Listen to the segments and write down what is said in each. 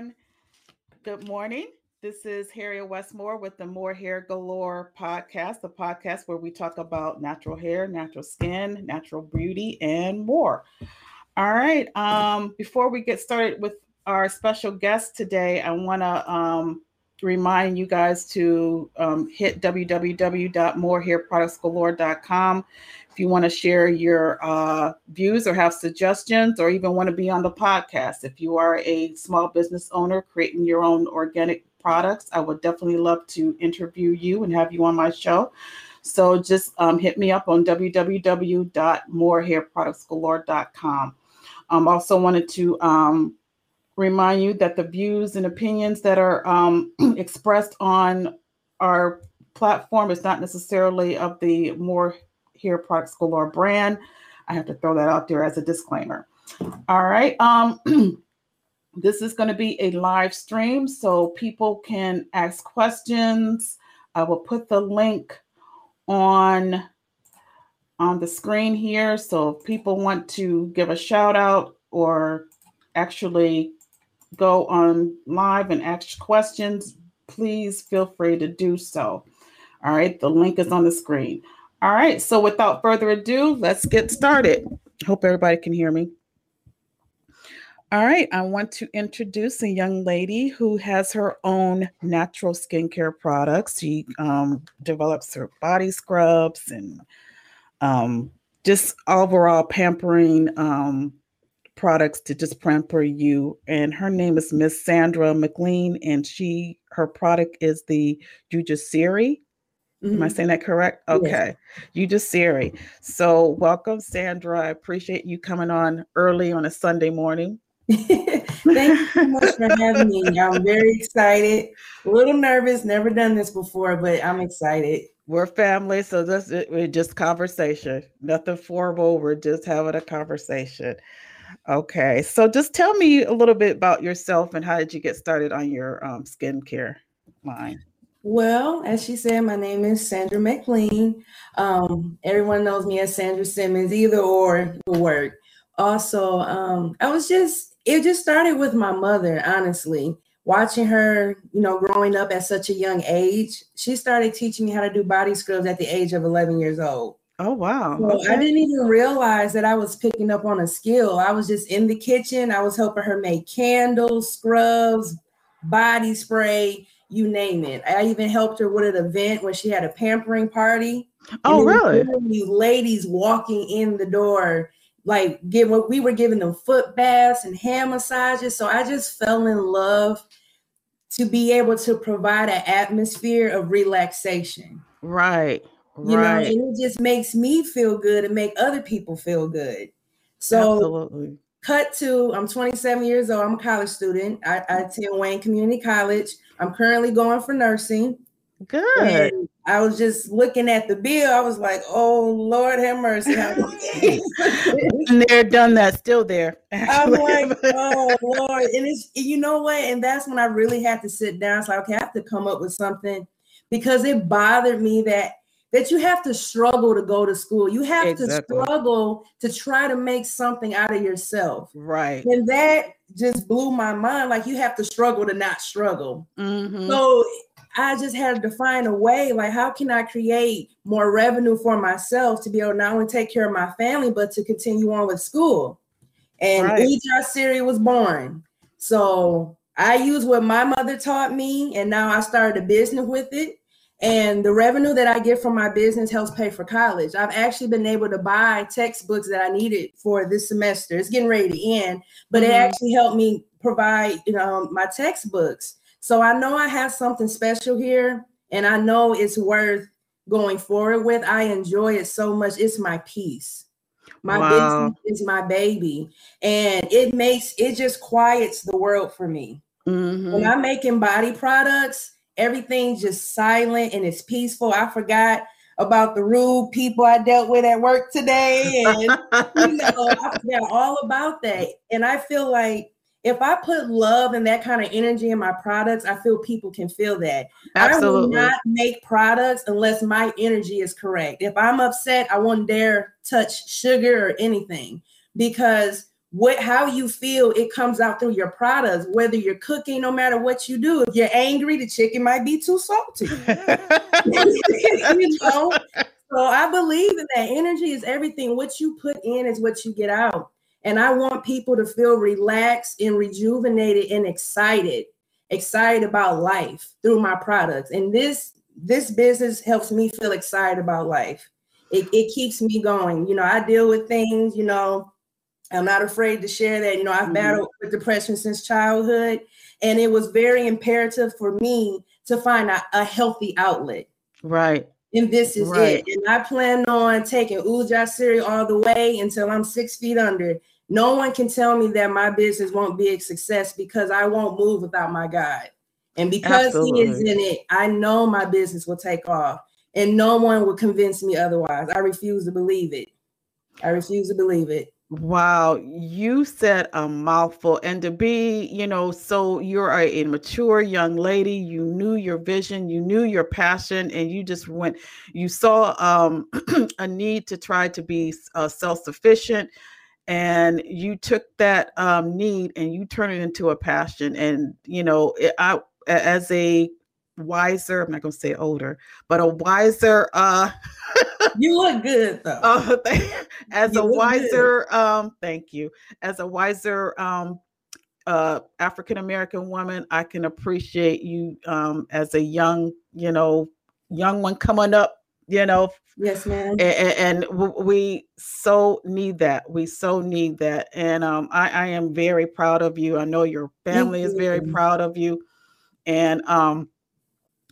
everyone. Good morning. This is Harriet Westmore with the More Hair Galore podcast, the podcast where we talk about natural hair, natural skin, natural beauty, and more. All right. Before we get started with our special guest today, I want to remind you guys to hit www.morehairproductsgalore.com if you want to share your views or have suggestions or even want to be on the podcast. If you are a small business owner creating your own organic products, I would definitely love to interview you and have you on my show. So just hit me up on www.morehairproductsgalore.com. I also wanted to remind you that the views and opinions that are expressed on our platform is not necessarily of the More Hair Products Galore brand. I have to throw that out there as a disclaimer. All right. This is going to be a live stream, so people can ask questions. I will put the link on the screen here, so if people want to give a shout out or actually go on live and ask questions, please feel free to do so. All right, the link is on the screen. All right, so without further ado, let's get started. Hope everybody can hear me. All right, I want to introduce a young lady who has her own natural skincare products. She develops her body scrubs and just overall pampering products to just pamper you. And her name is Miss Sandra McLean, and her product is the Ujasiri. Mm-hmm. Am I saying that correct? Okay. Yes. Ujasiri. So welcome, Sandra. I appreciate you coming on early on a Sunday morning. Thank you so much for having me. I'm very excited, a little nervous, never done this before, but I'm excited. We're family, so this is just conversation. Nothing formal. We're just having a conversation. Okay, so just tell me a little bit about yourself and how did you get started on your skincare line? Well, as she said, my name is Sandra McLean. Everyone knows me as Sandra Simmons, either or the word. Also, it just started with my mother, honestly. Watching her, growing up at such a young age, she started teaching me how to do body scrubs at the age of 11 years old. Oh, wow. So okay. I didn't even realize that I was picking up on a skill. I was just in the kitchen. I was helping her make candles, scrubs, body spray, you name it. I even helped her with an event when she had a pampering party. Oh, really? Ladies walking in the door, we were giving them foot baths and hand massages. So I just fell in love to be able to provide an atmosphere of relaxation. Right. And it just makes me feel good and make other people feel good. So absolutely. Cut to, I'm 27 years old. I'm a college student. I attend Wayne Community College. I'm currently going for nursing. Good. And I was just looking at the bill. I was like, oh, Lord have mercy. And they're done that, still there. Actually. I'm like, oh, Lord. And it's, you know what? And that's when I really had to sit down. It's like, okay, I have to come up with something, because it bothered me that you have to struggle to go to school. You have to struggle to try to make something out of yourself. Right. And that just blew my mind. Like, you have to struggle to not struggle. Mm-hmm. So I just had to find a way, how can I create more revenue for myself to be able to not only take care of my family, but to continue on with school. And Ujasiri was born. So I used what my mother taught me, and now I started a business with it. And the revenue that I get from my business helps pay for college. I've actually been able to buy textbooks that I needed for this semester. It's getting ready to end, but it actually helped me provide, my textbooks. So I know I have something special here, and I know it's worth going forward with. I enjoy it so much. It's my peace. My business is my baby, and it just quiets the world for me. Mm-hmm. When I'm making body products, everything's just silent and it's peaceful. I forgot about the rude people I dealt with at work today. And I forgot all about that. And I feel like if I put love and that kind of energy in my products, I feel people can feel that. Absolutely. I will not make products unless my energy is correct. If I'm upset, I won't dare touch sugar or anything, because how you feel, it comes out through your products, whether you're cooking, no matter what you do. If you're angry, the chicken might be too salty. You know? So I believe that energy is everything. What you put in is what you get out. And I want people to feel relaxed and rejuvenated and excited about life through my products. And this business helps me feel excited about life. It keeps me going. You know, I deal with things, you know, I'm not afraid to share that. You know, I've battled with depression since childhood, and it was very imperative for me to find a healthy outlet. Right. And this is right. It. And I plan on taking Ujasiri all the way until I'm 6 feet under. No one can tell me that my business won't be a success, because I won't move without my God. And because Absolutely. He is in it, I know my business will take off, and no one will convince me otherwise. I refuse to believe it. Wow, you said a mouthful. And to be, you know, so you're a mature young lady, you knew your vision, you knew your passion, and you just went, you saw a need to try to be self-sufficient, and you took that need and you turned it into a passion. And, you know, I, as a wiser, I'm not going to say older, but a wiser, you look good though. Thank you. As a wiser, African-American woman, I can appreciate you, as a young one coming up, you know. Yes, ma'am. And we so need that. And, I am very proud of you. I know your family is very proud of you. And,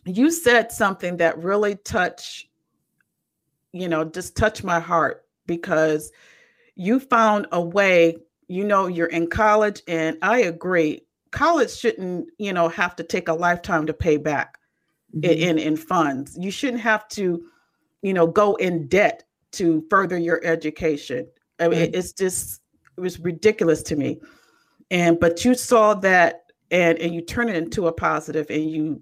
you said something that really touched my heart, because you found a way. You know, you're in college, and I agree. College shouldn't, have to take a lifetime to pay back in funds. You shouldn't have to, go in debt to further your education. I mean, it was ridiculous to me. But you saw that and you turned it into a positive, and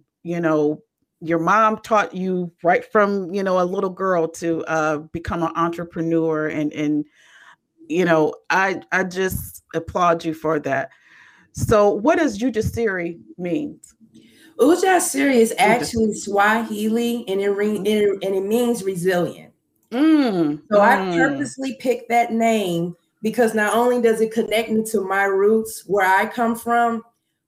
your mom taught you right from, a little girl to become an entrepreneur. And I just applaud you for that. So what does Ujasiri mean? Ujasiri is actually Swahili, and it means resilient. I purposely picked that name because not only does it connect me to my roots, where I come from,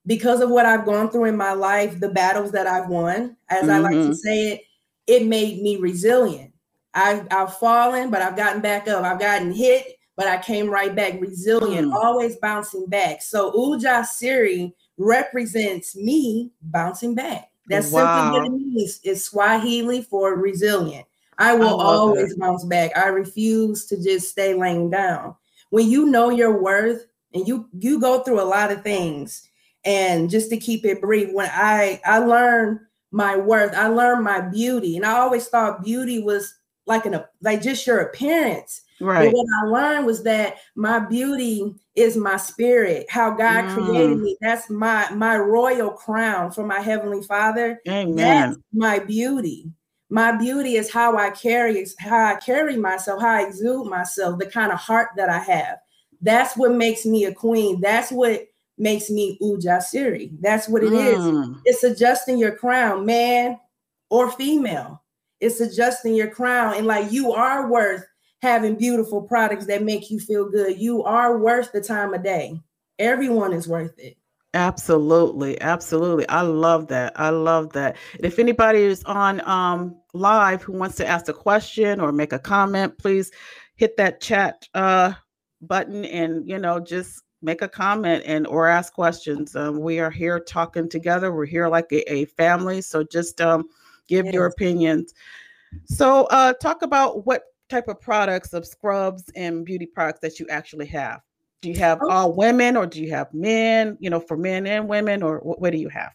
because of what I've gone through in my life, the battles that I've won, as I like to say it, it made me resilient. I've fallen, but I've gotten back up. I've gotten hit, but I came right back, resilient, always bouncing back. So Ujasiri represents me bouncing back. That's simply what it means. It's Swahili for resilient. I will always bounce back. I refuse to just stay laying down. When you know your worth, and you go through a lot of things. And just to keep it brief, when I learned my worth, I learned my beauty. And I always thought beauty was like just your appearance. Right. But what I learned was that my beauty is my spirit, how God created me. That's my royal crown from my Heavenly Father. Amen. That's my beauty. My beauty is how I carry myself, how I exude myself, the kind of heart that I have. That's what makes me a queen. That's what makes me Ujasiri. That's what it is. It's adjusting your crown, man or female. It's adjusting your crown. And you are worth having beautiful products that make you feel good. You are worth the time of day. Everyone is worth it. Absolutely. Absolutely. I love that. And if anybody is on live who wants to ask a question or make a comment, please hit that chat button and, just make a comment or ask questions. We are here talking together. We're here like a family. So just give your opinions. So talk about what type of products, of scrubs and beauty products, that you actually have. Do you have all women, or do you have men, for men and women, or what do you have?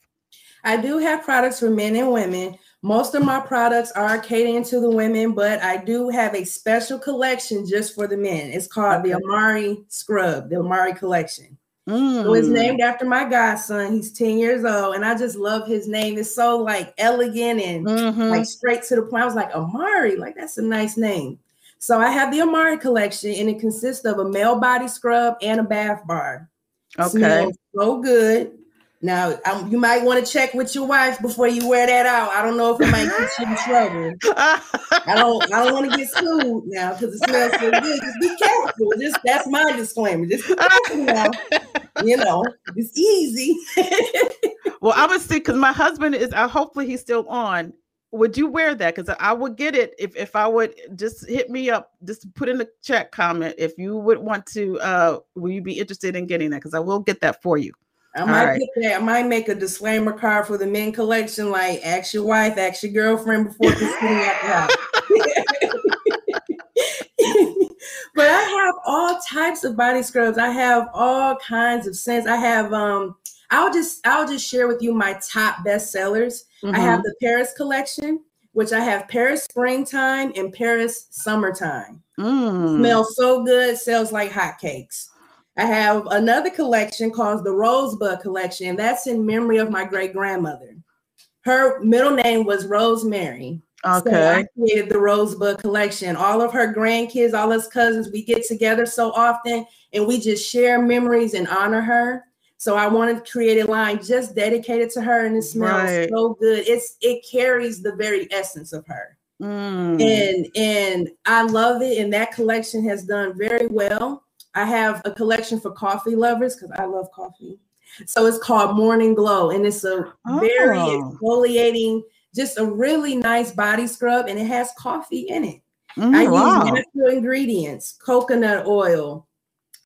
I do have products for men and women. Most of my products are catering to the women, but I do have a special collection just for the men. It's called the Amari Scrub, the Amari Collection. So it's named after my godson. He's 10 years old, and I just love his name. It's so elegant and straight to the point. I was like, Amari, that's a nice name. So I have the Amari collection, and it consists of a male body scrub and a bath bar. Okay. Smells so good. Now, you might want to check with your wife before you wear that out. I don't know if it might get you in trouble. I don't want to get sued now because it smells so good. Just be careful. Just, that's my disclaimer. Just be careful now. You know, it's easy. Well, I would see, because my husband is, hopefully he's still on. Would you wear that? Because I would get it if I would. Just hit me up. Just put in the chat comment if you would want to. Will you be interested in getting that? Because I will get that for you. I might make a disclaimer card for the men collection, like ask your wife, ask your girlfriend before considering alcohol. But I have all types of body scrubs. I have all kinds of scents. I have I'll just share with you my top best sellers. Mm-hmm. I have the Paris collection, which I have Paris springtime and Paris summertime. Smells so good, sells like hotcakes. I have another collection called the Rosebud collection, and that's in memory of my great-grandmother. Her middle name was Rosemary. Okay. So I created the Rosebud collection. All of her grandkids, all us cousins, we get together so often, and we just share memories and honor her. So I wanted to create a line just dedicated to her, and it smells so good. It carries the very essence of her. And I love it, and that collection has done very well. I have a collection for coffee lovers because I love coffee. So it's called Morning Glow, and it's a very exfoliating, just a really nice body scrub, and it has coffee in it. I use natural ingredients, coconut oil,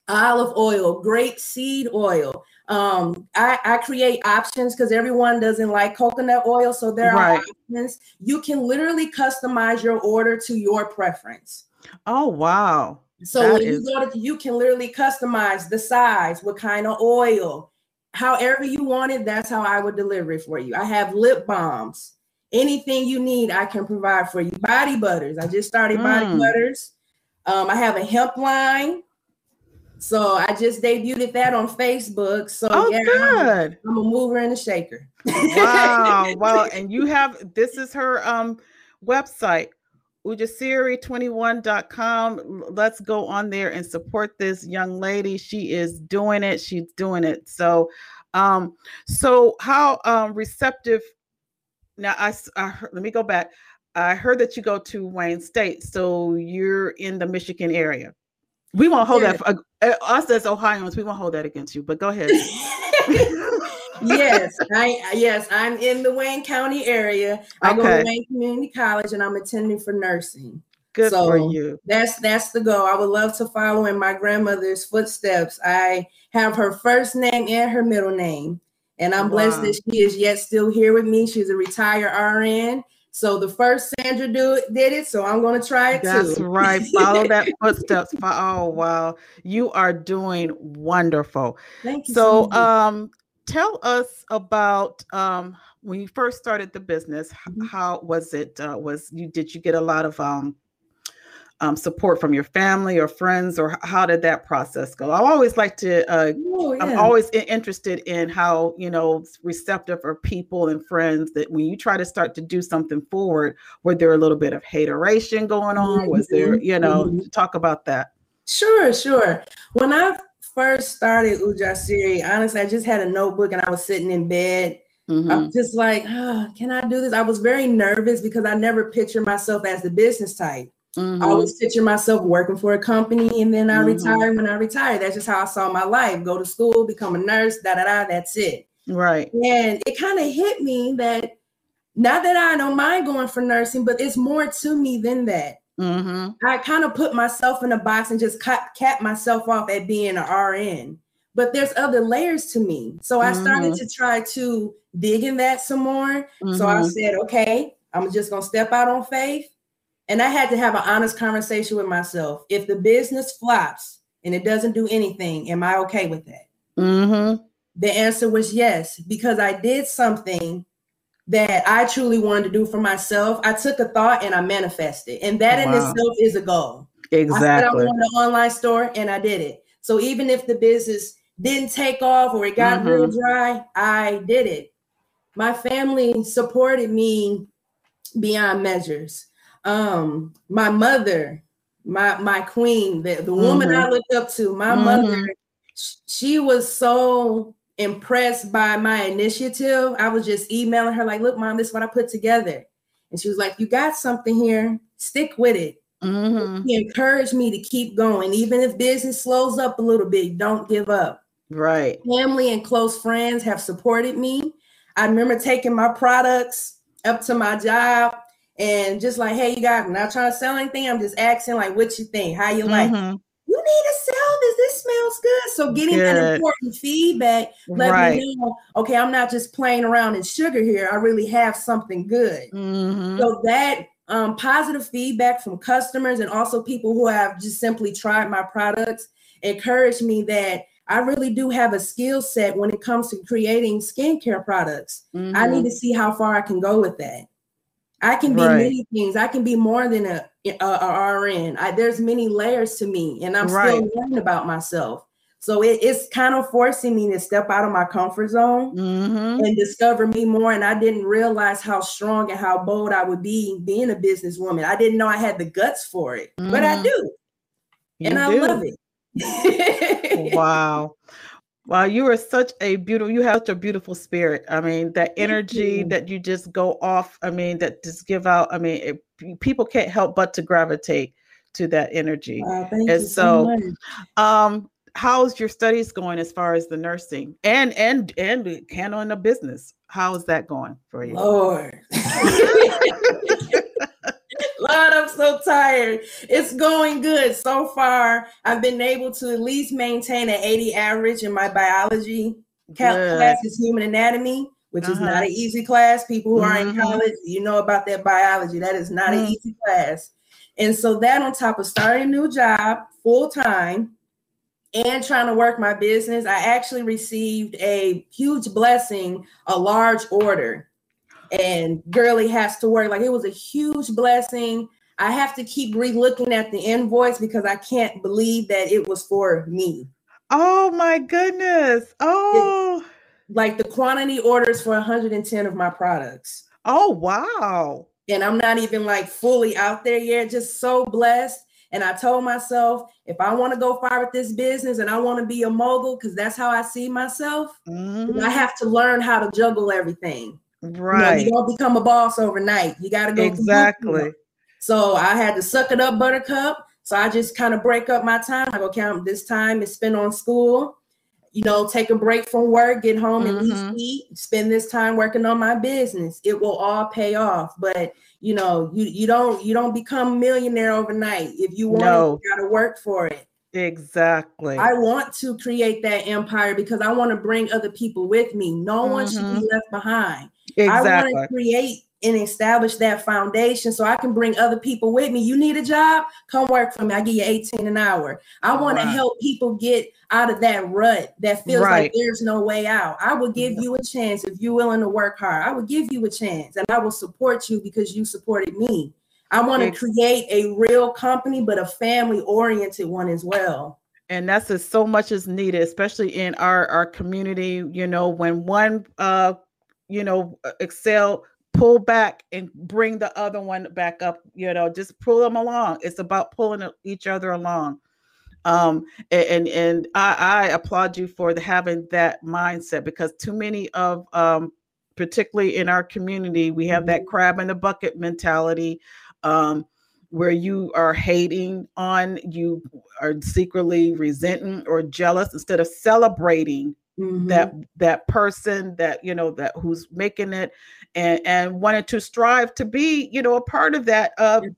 olive oil, grape seed oil. I create options because everyone doesn't like coconut oil, so there are options. You can literally customize your order to your preference. Oh, wow. So that when you go to, you can literally customize the size, what kind of oil, however you want it. That's how I would deliver it for you. I have lip balms, anything you need, I can provide for you. Body butters, I just started body butters. I have a hemp line, so I just debuted that on Facebook. So good. I'm a mover and a shaker. Wow! And you have is her website. Ujasiri21.com. Let's go on there and support this young lady. She is doing it. She's doing it. So, so how receptive? Now, I heard, let me go back. I heard that you go to Wayne State, so you're in the Michigan area. We won't hold that for us as Ohioans. We won't hold that against you. But go ahead. Yes, I'm in the Wayne County area. I go to Wayne Community College, and I'm attending for nursing. Good for you. That's the goal. I would love to follow in my grandmother's footsteps. I have her first name and her middle name, and I'm blessed that she is yet still here with me. She's a retired RN. So the first Sandra did it, so I'm going to try it too. That's right. Follow that footsteps. Oh, wow. You are doing wonderful. Thank you so much. Tell us about when you first started the business. How was it? Did you get a lot of support from your family or friends, or how did that process go? I always like to. I'm always interested in how receptive are people and friends that when you try to start to do something forward. Were there a little bit of hateration going on? Was there? Talk about that. Sure. When I first started Ujasiri, honestly, I just had a notebook and I was sitting in bed. I'm just like, can I do this? I was very nervous because I never pictured myself as the business type. I always pictured myself working for a company, and then I retired when I retired. That's just how I saw my life. Go to school, become a nurse, that's it. Right. And it kind of hit me that not that I don't mind going for nursing, but it's more to me than that. I kind of put myself in a box and just capped myself off at being an RN, but there's other layers to me. So I started to try to dig in that some more. So I said, okay, I'm just going to step out on faith. And I had to have an honest conversation with myself. If the business flops and it doesn't do anything, am I okay with that? The answer was yes, because I did something that I truly wanted to do for myself. I took a thought and I manifested. And that in itself is a goal. Exactly. I said I wanted an online store and I did it. So even if the business didn't take off or it got real dry, I did it. My family supported me beyond measures. My mother, my queen, the woman I looked up to, my mother, she was so impressed by my initiative. I was just emailing her like, look, Mom, this is what I put together. And she was like, you got something here. Stick with it. She encouraged me to keep going. Even if business slows up a little bit, don't give up. Right. Family and close friends have supported me. I remember taking my products up to my job and just like, hey, you guys, I'm not trying to sell anything. I'm just asking like, what you think? How you like it? You need to sell this. This smells good. So getting that important feedback, let me know, okay, I'm not just playing around in sugar here. I really have something good. So that positive feedback from customers and also people who have just simply tried my products encouraged me that I really do have a skill set when it comes to creating skincare products. I need to see how far I can go with that. I can be many things. I can be more than a RN. There's many layers to me, and I'm still learning about myself. So it's kind of forcing me to step out of my comfort zone and discover me more. And I didn't realize how strong and how bold I would be being a businesswoman. I didn't know I had the guts for it, but I do. I love it. Wow, you are such a beautiful, you have such a beautiful spirit. I mean, that energy that you just go off, I mean, that just give out, I mean, people can't help but to gravitate to that energy. Wow, thank you so much. How's your studies going as far as the nursing and handling the business? How is that going for you? Lord. Lord, I'm so tired. It's going good so far. I've been able to at least maintain an 80 average in my biology class is human anatomy, which is not an easy class. People who are in college, you know about that biology. That is not an easy class. And so that on top of starting a new job full time and trying to work my business, I actually received a huge blessing, a large order. And Girly has to work. Like, it was a huge blessing. I have to keep relooking at the invoice because I can't believe that it was for me. Oh my goodness. Oh, like the quantity orders for 110 of my products. Oh, wow. And I'm not even like fully out there yet. Just so blessed. And I told myself, if I want to go far with this business and I want to be a mogul, because that's how I see myself, I have to learn how to juggle everything. Right. You know, you don't become a boss overnight. You got to go. Exactly. So I had to suck it up, Buttercup. So I just kind of break up my time. Like, okay, this time is spent on school, you know, take a break from work, get home and eat, spend this time working on my business. It will all pay off. But, you know, you don't become a millionaire overnight. If you want it, you got to work for it. Exactly. I want to create that empire because I want to bring other people with me. No one should be left behind. Exactly. I want to create and establish that foundation so I can bring other people with me. You need a job? Come work for me. I give you 18 an hour. I want to help people get out of that rut that feels like there's no way out. I will give you a chance if you're willing to work hard. I will give you a chance and I will support you because you supported me. I want to create a real company, but a family-oriented one as well. And that's as so much is needed, especially in our community. You know, when one, excel, pull back and bring the other one back up. You know, just pull them along. It's about pulling each other along. I applaud you for having that mindset because too many of, particularly in our community, we have that crab in the bucket mentality. Where you are hating on, you are secretly resenting or jealous instead of celebrating that person that, you know, that who's making it and wanted to strive to be, you know, a part of that,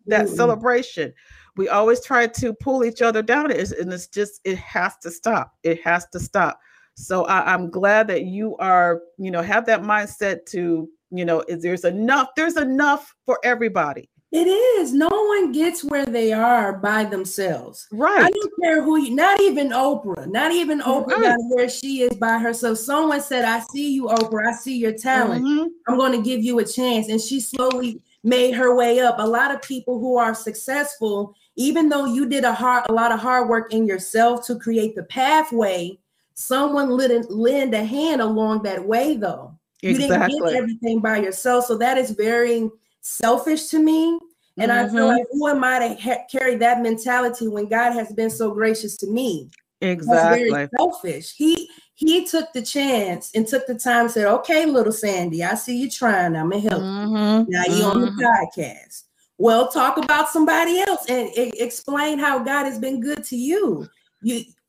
that celebration. We always try to pull each other down and it's just, it has to stop. It has to stop. So I'm glad that you are, you know, have that mindset to, you know, there's enough for everybody. It is. No one gets where they are by themselves. Right. I don't care who you, not even Oprah got where she is by herself. Someone said, I see you, Oprah. I see your talent. I'm going to give you a chance. And she slowly made her way up. A lot of people who are successful, even though you did a lot of hard work in yourself to create the pathway, someone lend a hand along that way though. You didn't get everything by yourself. So that is very selfish to me. And I feel like, who am I to carry that mentality when God has been so gracious to me? Exactly. That's very selfish. He took the chance and took the time and said, okay, little Sandy, I see you trying. I'm going to help you. Now you're on the podcast. Well, talk about somebody else and explain how God has been good to you.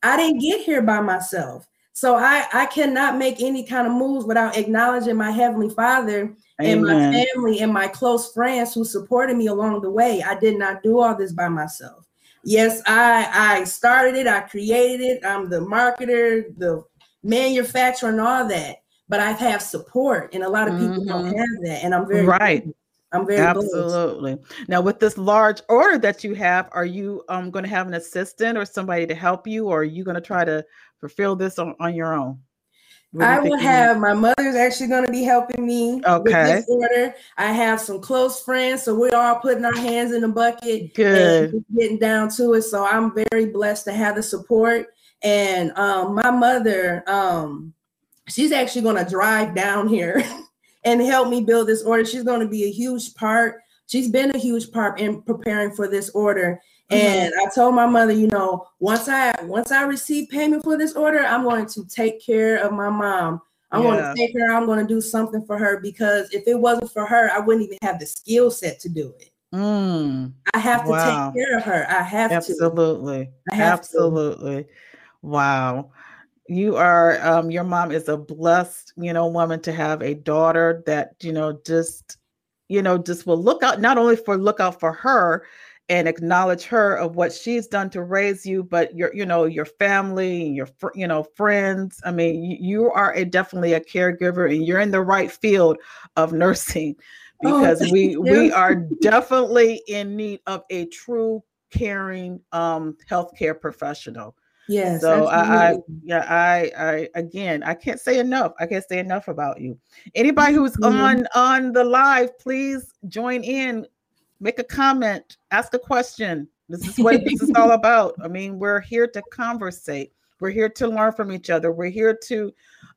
I didn't get here by myself. So I cannot make any kind of moves without acknowledging my Heavenly Father and my family and my close friends who supported me along the way. I did not do all this by myself. Yes, I started it. I created it. I'm the marketer, the manufacturer, and all that. But I have support, and a lot of people don't have that. And I'm very grateful. I'm very absolutely bullish. Now, with this large order that you have, are you going to have an assistant or somebody to help you, or are you going to try to fulfill this on your own? I will have my mother's actually going to be helping me with this order. I have some close friends, so we're all putting our hands in the bucket and getting down to it. So I'm very blessed to have the support. And my mother, she's actually going to drive down here and help me build this order. She's going to be a huge part. She's been a huge part in preparing for this order. And I told my mother, you know, once I receive payment for this order, I'm going to take care of my mom. I'm going to take her. I'm going to do something for her, because if it wasn't for her, I wouldn't even have the skill set to do it. I have to take care of her. I have to. I have to. Wow. You are, your mom is a blessed, you know, woman to have a daughter that, you know, just will look out, not only for look out for her and acknowledge her of what she's done to raise you, but your, you know, your family, your, you know, friends. I mean, you are definitely a caregiver, and you're in the right field of nursing, because we are definitely in need of a true caring, healthcare professional. Yes. So I again, I can't say enough. I can't say enough about you. Anybody who's on the live, please join in, make a comment, ask a question. This is what this is all about. I mean, we're here to conversate. We're here to learn from each other. We're here to,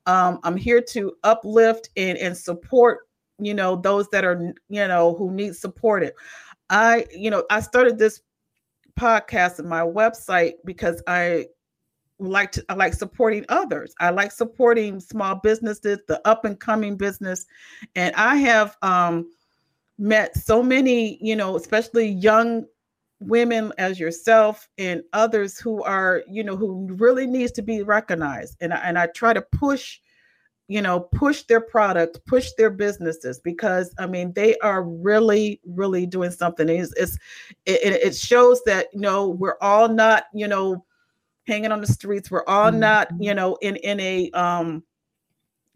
I'm here to uplift and support, you know, those that are, you know, who need supported. I started this podcast and my website because I like supporting others. I like supporting small businesses, the up and coming business. And I have met so many, you know, especially young women as yourself and others who are, you know, who really needs to be recognized. And I try to push, you know, push their products, push their businesses, because I mean, they are really, really doing something. It shows that, you know, we're all not, you know, hanging on the streets. We're all not, you know, in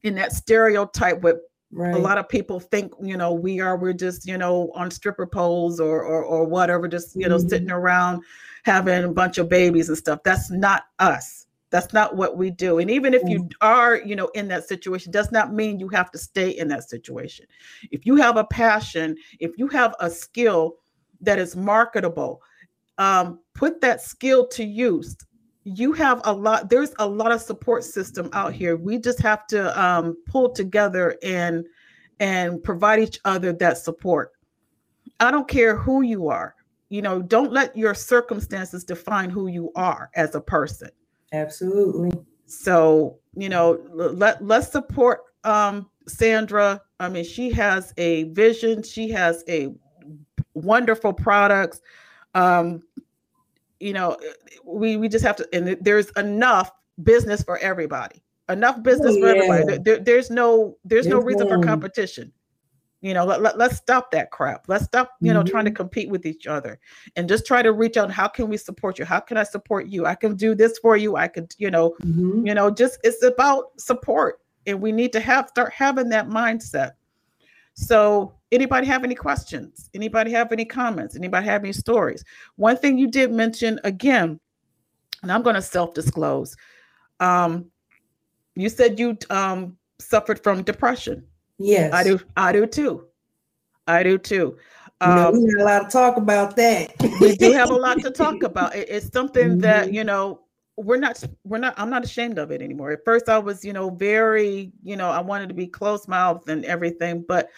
that stereotype what a lot of people think, you know, we're just, you know, on stripper poles or whatever, just, you know, sitting around having a bunch of babies and stuff. That's not us. That's not what we do. And even if you are, you know, in that situation, does not mean you have to stay in that situation. If you have a passion, if you have a skill that is marketable, put that skill to use. You have there's a lot of support system out here. We just have to pull together and provide each other that support. I don't care who you are. You know, don't let your circumstances define who you are as a person. Absolutely. So, you know, let's support Sandra. I mean, she has a vision. She has a wonderful products. You know, we just have to, and there's enough business for everybody. Enough business for everybody. There's no reason for competition. You know, let's stop that crap. Let's stop, you know, trying to compete with each other and just try to reach out. How can we support you? How can I support you? I can do this for you. I could, you know, just, it's about support, and we need to start having that mindset. So anybody have any questions? Anybody have any comments? Anybody have any stories? One thing you did mention again, and I'm going to self-disclose. You said you suffered from depression. Yes, I do too. We had a lot to talk about that. We do have a lot to talk about. It's something that, you know, I'm not ashamed of it anymore. At first I was, you know, very, you know, I wanted to be close mouthed and everything, but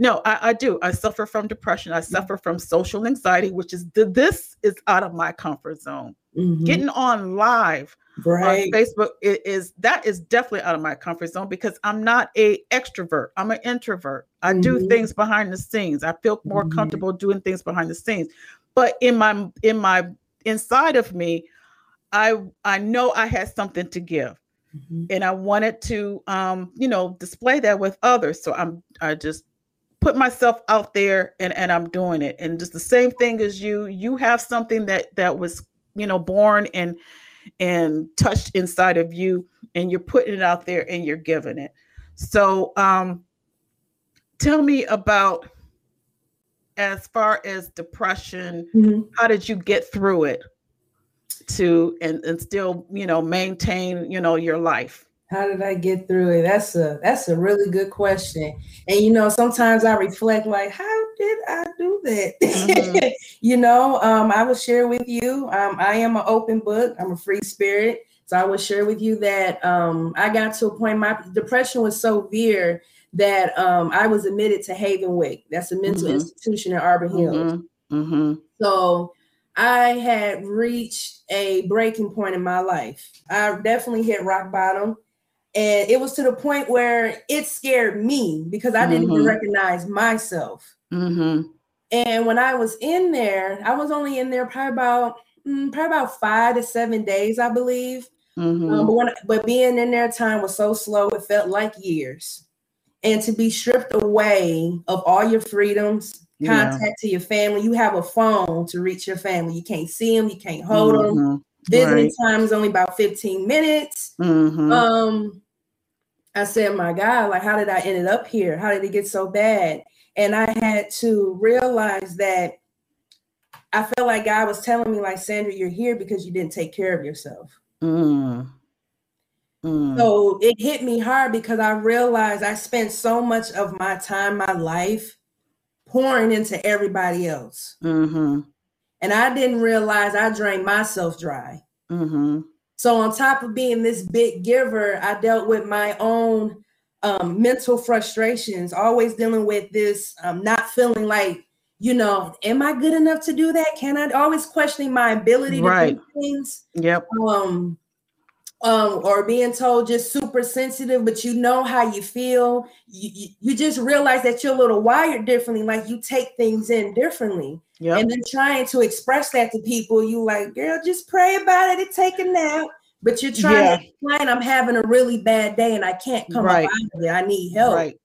No, I do. I suffer from depression. I suffer from social anxiety, which is this is out of my comfort zone. Mm-hmm. Getting on live on Facebook is definitely out of my comfort zone because I'm not an extrovert. I'm an introvert. I do things behind the scenes. I feel more comfortable doing things behind the scenes. But in my inside of me, I know I had something to give. Mm-hmm. And I wanted to, display that with others. So I just put myself out there and I'm doing it. And just the same thing as you, you have something that was, born and touched inside of you, and you're putting it out there and you're giving it. So tell me about, as far as depression, how did you get through it and still, maintain, your life? How did I get through it? That's a really good question. And, sometimes I reflect like, how did I do that? Mm-hmm. I will share with you, I am an open book. I'm a free spirit. So I will share with you that I got to a point, my depression was so severe that I was admitted to Havenwick. That's a mental institution in Arbor Hills. Mm-hmm. So I had reached a breaking point in my life. I definitely hit rock bottom. And it was to the point where it scared me because I didn't even recognize myself. Mm-hmm. And when I was in there, I was only in there probably about 5 to 7 days, I believe. Mm-hmm. But being in there, time was so slow, it felt like years. And to be stripped away of all your freedoms, contact to your family. You have a phone to reach your family. You can't see them. You can't hold them. Visiting time is only about 15 minutes. Mm-hmm. I said, my God, like, how did I end up here? How did it get so bad? And I had to realize that I felt like God was telling me, like, Sandra, you're here because you didn't take care of yourself. So it hit me hard because I realized I spent so much of my time, my life, pouring into everybody else. Mm-hmm. And I didn't realize I drained myself dry. Mm-hmm. So on top of being this big giver, I dealt with my own mental frustrations, always dealing with this not feeling like, am I good enough to do that? Can I? Always questioning my ability to do things. Yep. Or being told just super sensitive, but you know how you feel. You just realize that you're a little wired differently, like you take things in differently. Yep. And then trying to express that to people, you like, girl, just pray about it and take a nap. But you're trying to explain, I'm having a really bad day and I can't come up out of it. I need help. Right.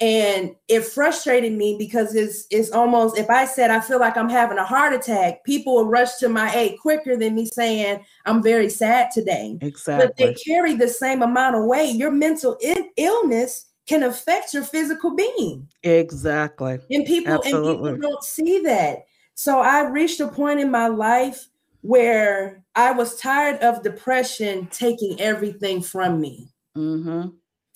And it frustrated me because it's almost, if I said I feel like I'm having a heart attack, people will rush to my aid quicker than me saying I'm very sad today. Exactly. But they carry the same amount of weight. Your mental illness can affect your physical being. Exactly. And people don't see that. So I reached a point in my life where I was tired of depression taking everything from me. Mm-hmm.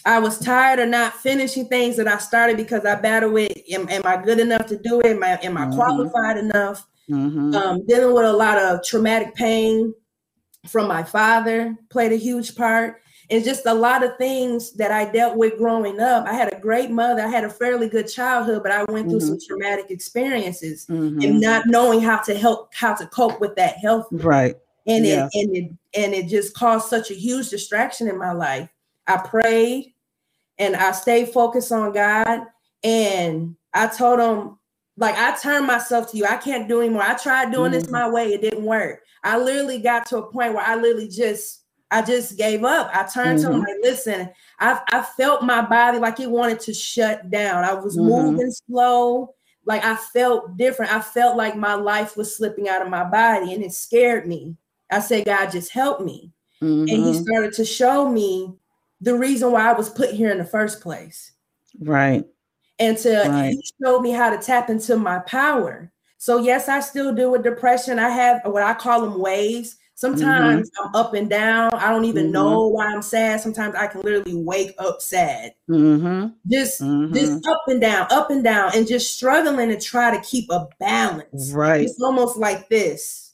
I was tired of not finishing things that I started because I battled with, am I good enough to do it? Am I qualified enough? Mm-hmm. Dealing with a lot of traumatic pain from my father played a huge part. And just a lot of things that I dealt with growing up. I had a great mother. I had a fairly good childhood, but I went through some traumatic experiences and not knowing how to cope with that health. Right. And it just caused such a huge distraction in my life. I prayed. And I stayed focused on God. And I told him, like, I turned myself to you. I can't do anymore. I tried doing this my way. It didn't work. I literally got to a point where I just gave up. I turned to him like, listen, I felt my body like it wanted to shut down. I was moving slow. Like, I felt different. I felt like my life was slipping out of my body. And it scared me. I said, God, just help me. Mm-hmm. And he started to show me the reason why I was put here in the first place. Right. And he showed me how to tap into my power. So yes, I still deal with depression. I have what I call them waves. Sometimes I'm up and down. I don't even know why I'm sad. Sometimes I can literally wake up sad. Just up and down, and just struggling to try to keep a balance. Right. It's almost like this,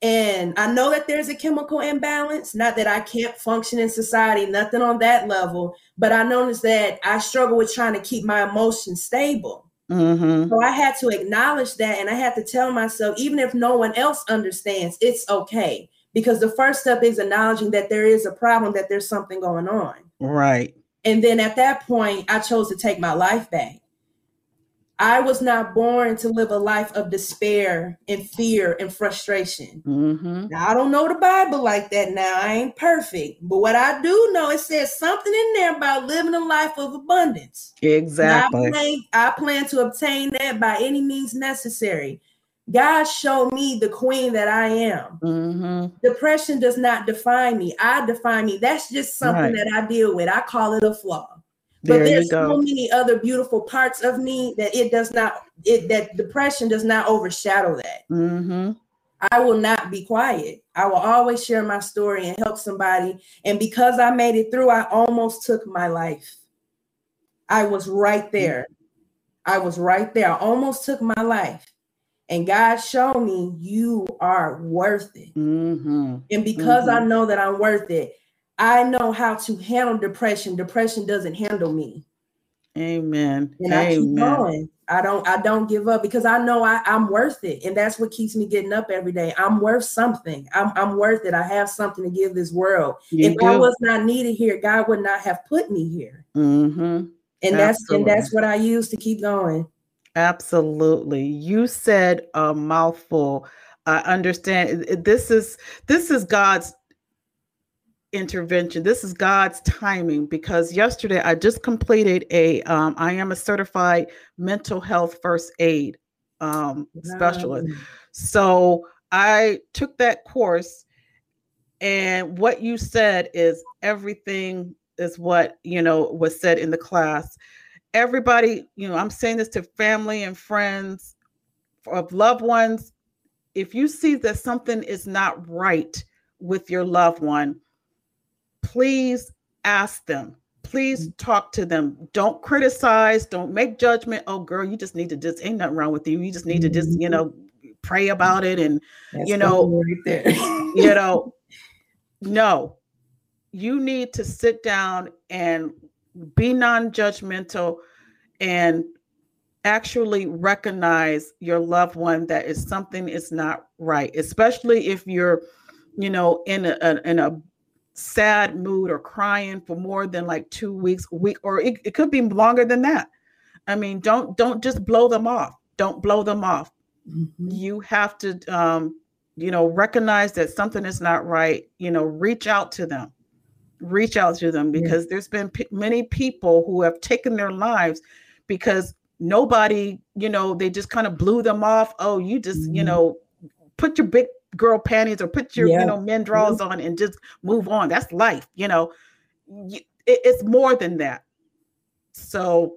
And I know that there's a chemical imbalance, not that I can't function in society, nothing on that level, but I noticed that I struggle with trying to keep my emotions stable. Mm-hmm. So I had to acknowledge that, and I had to tell myself, even if no one else understands, it's okay. Because the first step is acknowledging that there is a problem, that there's something going on. Right. And then at that point, I chose to take my life back. I was not born to live a life of despair and fear and frustration. Mm-hmm. Now, I don't know the Bible like that now. I ain't perfect. But what I do know, it says something in there about living a life of abundance. Exactly. I plan to obtain that by any means necessary. God showed me the queen that I am. Mm-hmm. Depression does not define me. I define me. That's just something that I deal with. I call it a flaw. But there's so many other beautiful parts of me that that depression does not overshadow that. Mm-hmm. I will not be quiet. I will always share my story and help somebody. And because I made it through, I almost took my life. I was right there. I almost took my life. And God showed me, you are worth it. Mm-hmm. And because I know that I'm worth it, I know how to handle depression. Depression doesn't handle me. Amen. And I keep going. I don't give up because I know I'm worth it. And that's what keeps me getting up every day. I'm worth something. I'm worth it. I have something to give this world. I was not needed here, God would not have put me here. Mm-hmm. And that's what I use to keep going. Absolutely. You said a mouthful. I understand. This is God's intervention. This is God's timing, because yesterday I just completed I am a certified mental health first aid specialist. So I took that course, and what you said is everything is what, was said in the class. Everybody, I'm saying this to family and friends of loved ones. If you see that something is not right with your loved one, please ask them. Please talk to them. Don't criticize. Don't make judgment. Oh, girl, you just need to just, ain't nothing wrong with you. You just need to just, pray about it. And, no, you need to sit down and be non-judgmental and actually recognize your loved one that is something is not right, especially if you're, in a sad mood or crying for more than like 2 weeks, or it could be longer than that. I mean, don't just blow them off. Don't blow them off. Mm-hmm. You have to, recognize that something is not right. Reach out to them because there's been many people who have taken their lives because nobody, they just kind of blew them off. Oh, you just, mm-hmm. Put your big girl panties or put your men draws on and just move on. That's life. It's more than that. So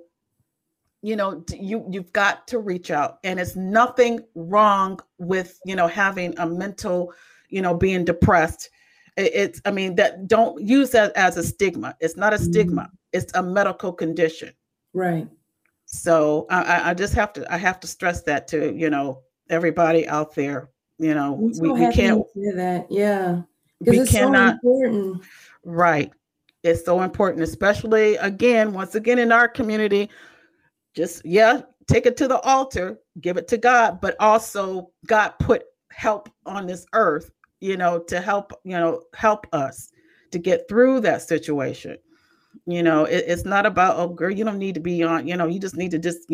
you've got to reach out, and it's nothing wrong with having a mental, being depressed. That don't use that as a stigma. It's not a stigma. It's a medical condition. Right. So I have to stress that to everybody out there. We can't hear that. Yeah. Because it's so important. Right. It's so important, especially once again, in our community, just, take it to the altar, give it to God, but also God put help on this earth, to help us to get through that situation. It's not about, oh girl, you don't need to be on, you just need to just,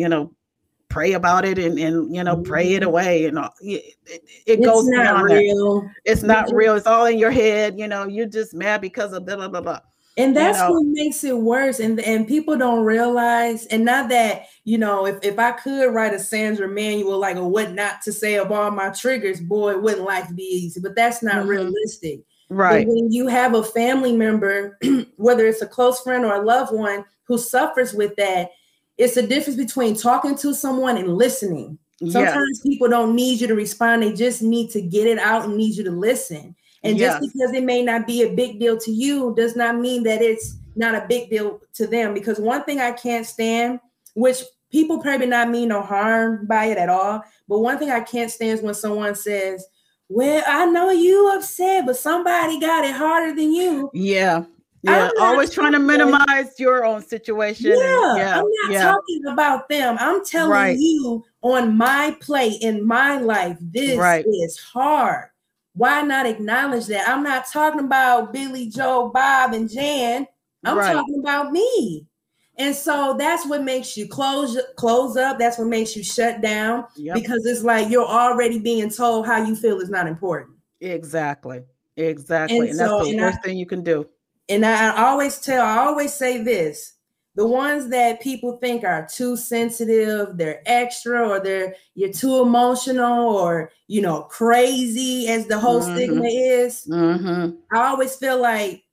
pray about it and pray it away, and all. It goes not real. It's not real. It's all in your head. You're just mad because of blah blah blah blah. And that's what makes it worse. And people don't realize. And not that if I could write a Sandra manual, like a what not to say of all my triggers, boy, wouldn't life be easy? But that's not realistic. Right. But when you have a family member, whether it's a close friend or a loved one who suffers with that. It's the difference between talking to someone and listening. Sometimes people don't need you to respond. They just need to get it out and need you to listen. And just because it may not be a big deal to you does not mean that it's not a big deal to them. Because one thing I can't stand, which people probably not mean no harm by it at all, but one thing I can't stand is when someone says, well, I know you upset, but somebody got it harder than you. Yeah. Yeah, always trying to minimize your own situation. Yeah, yeah, I'm not talking about them. I'm telling you on my plate in my life, this is hard. Why not acknowledge that? I'm not talking about Billy, Joe, Bob, and Jan. I'm talking about me. And so that's what makes you close up. That's what makes you shut down because it's like you're already being told how you feel is not important. Exactly. And that's the worst thing you can do. And I always say this, the ones that people think are too sensitive, they're extra, or you're too emotional, or, crazy as the whole stigma is. Mm-hmm. I always feel like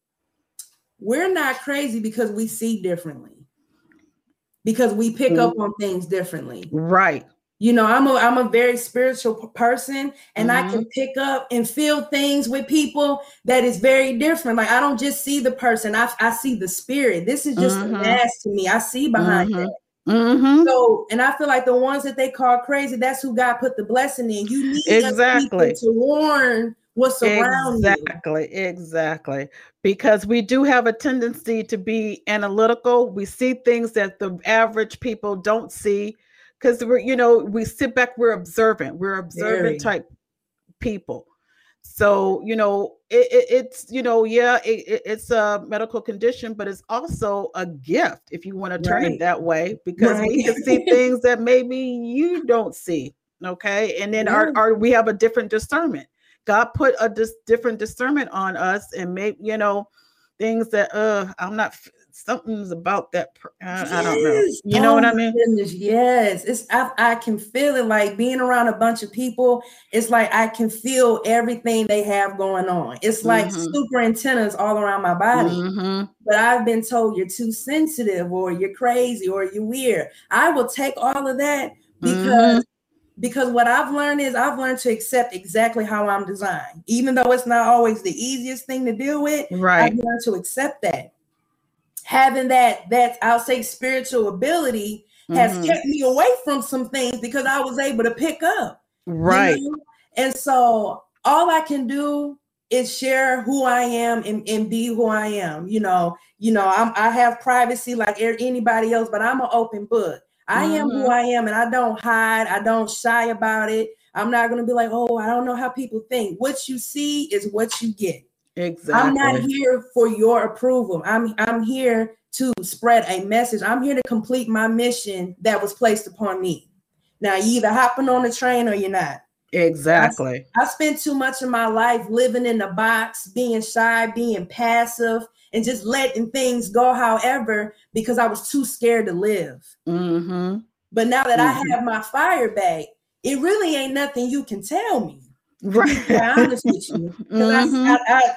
we're not crazy because we see differently, because we pick up on things differently. Right. I'm a very spiritual person, and I can pick up and feel things with people that is very different. Like, I don't just see the person. I see the spirit. This is just a mask to me. I see behind it. Mm-hmm. So, and I feel like the ones that they call crazy, that's who God put the blessing in. You need to warn what's around you. Exactly. Because we do have a tendency to be analytical. We see things that the average people don't see. Because we're, we sit back, we're observant type people. So, it's a medical condition, but it's also a gift if you want to turn it that way, because we can see things that maybe you don't see. Okay. And then we have a different discernment. God put a different discernment on us, and maybe, things that, I'm not. Something's about that. I don't know. You know what I mean? Goodness, yes. It's I can feel it, like being around a bunch of people. It's like I can feel everything they have going on. It's like super antennas all around my body. Mm-hmm. But I've been told you're too sensitive, or you're crazy, or you're weird. I will take all of that because what I've learned is I've learned to accept exactly how I'm designed. Even though it's not always the easiest thing to deal with, I've learned to accept that. Having that I'll say spiritual ability has kept me away from some things because I was able to pick up. Right. And so all I can do is share who I am and be who I am. I have privacy like anybody else, but I'm an open book. I am who I am, and I don't hide. I don't shy about it. I'm not going to be like, oh, I don't know how people think. What you see is what you get. Exactly. I'm not here for your approval. I'm here to spread a message. I'm here to complete my mission that was placed upon me. Now, you either hopping on the train or you're not. Exactly. I spent too much of my life living in a box, being shy, being passive, and just letting things go however, because I was too scared to live. Mm-hmm. But now that I have my fire back, it really ain't nothing you can tell me. Right. Honest with you.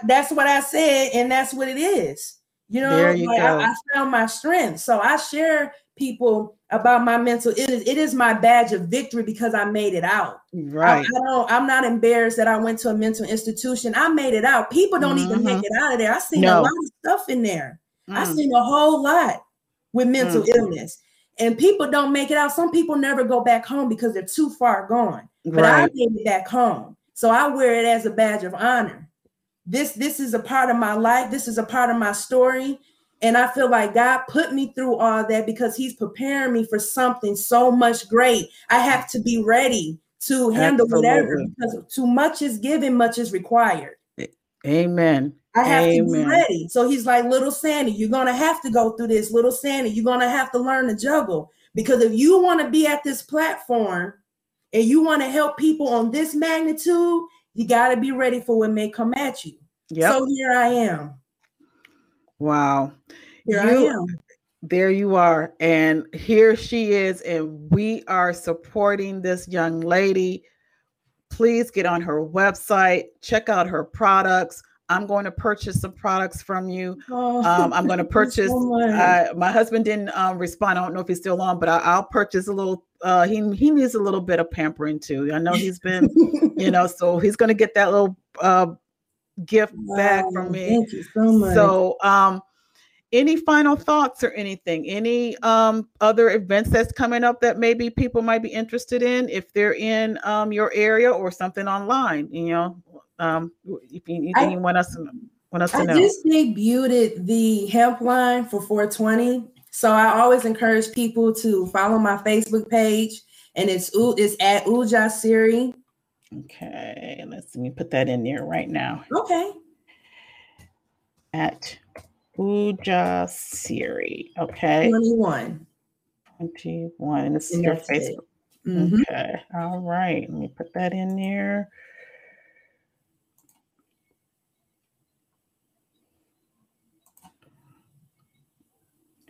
That's what I said, and that's what it is. I found my strength. So I share people about my mental illness. It is my badge of victory because I made it out. Right. I'm not embarrassed that I went to a mental institution. I made it out. People don't even make it out of there. I seen a lot of stuff in there. I seen a whole lot with mental illness. And people don't make it out. Some people never go back home because they're too far gone. But I made it back home. So I wear it as a badge of honor. This is a part of my life. This is a part of my story. And I feel like God put me through all that because he's preparing me for something so much great. I have to be ready to handle whatever, because too much is given, much is required. Amen. I have to be ready. So he's like, little Sandy, you're going to have to go through this. Little Sandy, you're going to have to learn to juggle. Because if you want to be at this platform, and you want to help people on this magnitude, you got to be ready for what may come at you. Yep. So here I am. Wow. I am. There you are. And here she is. And we are supporting this young lady. Please get on her website. Check out her products. I'm going to purchase some products from you. I'm going to purchase. My husband didn't respond. I don't know if he's still on, but I'll purchase a little. He needs a little bit of pampering too. I know he's been, so he's going to get that little gift back from me. Thank you so much. So Any final thoughts or anything? Any other events that's coming up that maybe people might be interested in if they're in your area or something online? You know, if you, you want us to know. I just debuted the help line for 420, so I always encourage people to follow my Facebook page, and it's at Ujasiri. Okay, let's see, let me put that in there right now. Okay, at Ujasiri. Okay. 21. 21. And this is your Facebook. Mm-hmm. Okay. All right. Let me put that in there.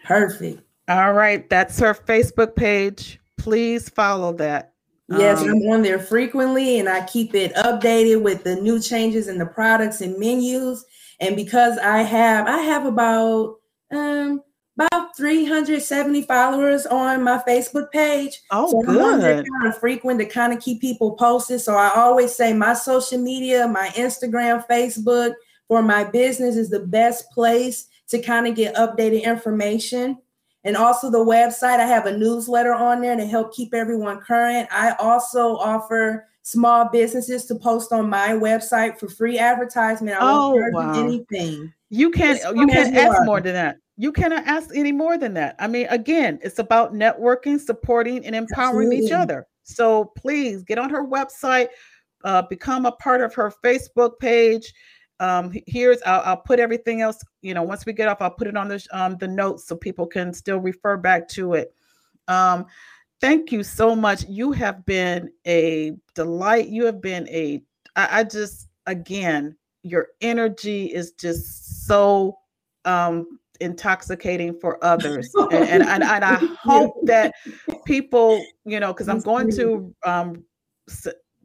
Perfect. All right. That's her Facebook page. Please follow that. Yes, I'm on there frequently, and I keep it updated with the new changes in the products and menus. And because I have about 370 followers on my Facebook page. Oh, so good. I'm kind of frequent to kind of keep people posted. So I always say my social media, my Instagram, Facebook for my business is the best place to kind of get updated information. And also the website, I have a newsletter on there to help keep everyone current. I also offer small businesses to post on my website for free advertisement. I won't charge you anything. You can't ask more than that. You cannot ask any more than that. I mean, again, it's about networking, supporting, and empowering each other. So please get on her website, become a part of her Facebook page. I'll put everything else, you know, once we get off, I'll put it on the notes so people can still refer back to it. Thank you so much. You have been a delight. You have been your energy is just so intoxicating for others. And I hope that people, you know, because I'm going to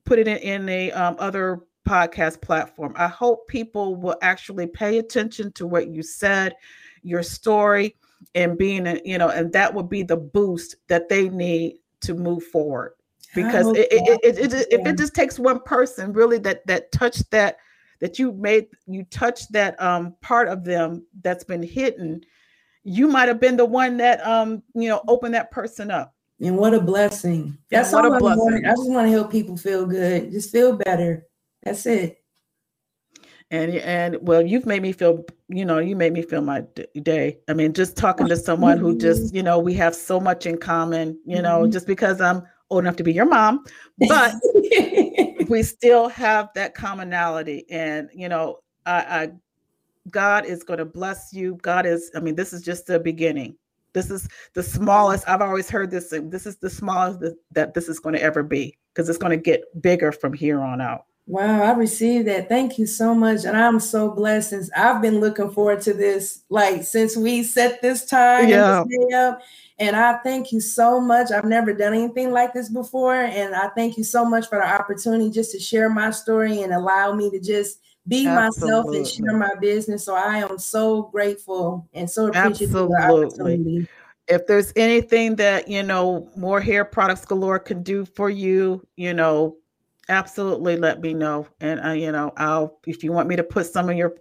put it in a other podcast platform. I hope people will actually pay attention to what you said, your story, and and that would be the boost that they need to move forward. Because if it just takes one person really that touched that you touched that part of them that's been hidden, you might have been the one that opened that person up. And what a blessing! That's what a blessing. I just want to help people feel good, just feel better. That's it. And well, you've made me feel, you made me feel my day. I mean, just talking to someone who just, we have so much in common, just because I'm old enough to be your mom, but we still have that commonality. And, God is going to bless you. This is just the beginning. This is the smallest. I've always heard this. This is the smallest that this is going to ever be, because it's going to get bigger from here on out. Wow, I received that. Thank you so much. And I'm so blessed, since I've been looking forward to this, since we set this time and this day up. And I thank you so much. I've never done anything like this before. And I thank you so much for the opportunity just to share my story and allow me to just be myself and share my business. So I am so grateful and so appreciative of the opportunity. If there's anything that, More Hair Products Galore can do for you, absolutely, let me know, and if you want me to put some of your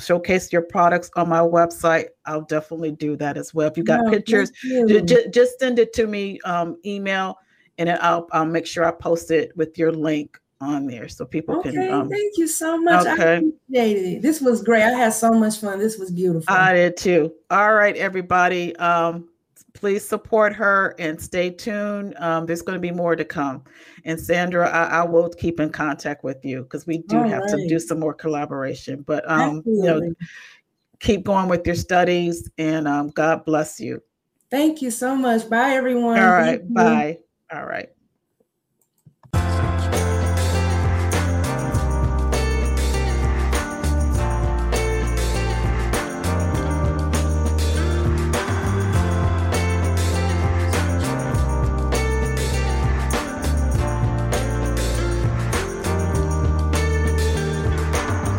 showcase your products on my website, I'll definitely do that as well. If you got pictures, just send it to me, email, and then I'll make sure I post it with your link on there so people can. Thank you so much. Okay. I appreciate it. This was great. I had so much fun. This was beautiful. I did too. All right, everybody. Please support her and stay tuned. There's going to be more to come. And Sandra, I will keep in contact with you, because we do have to do some more collaboration. But keep going with your studies, and God bless you. Thank you so much. Bye, everyone. All right. Bye. All right.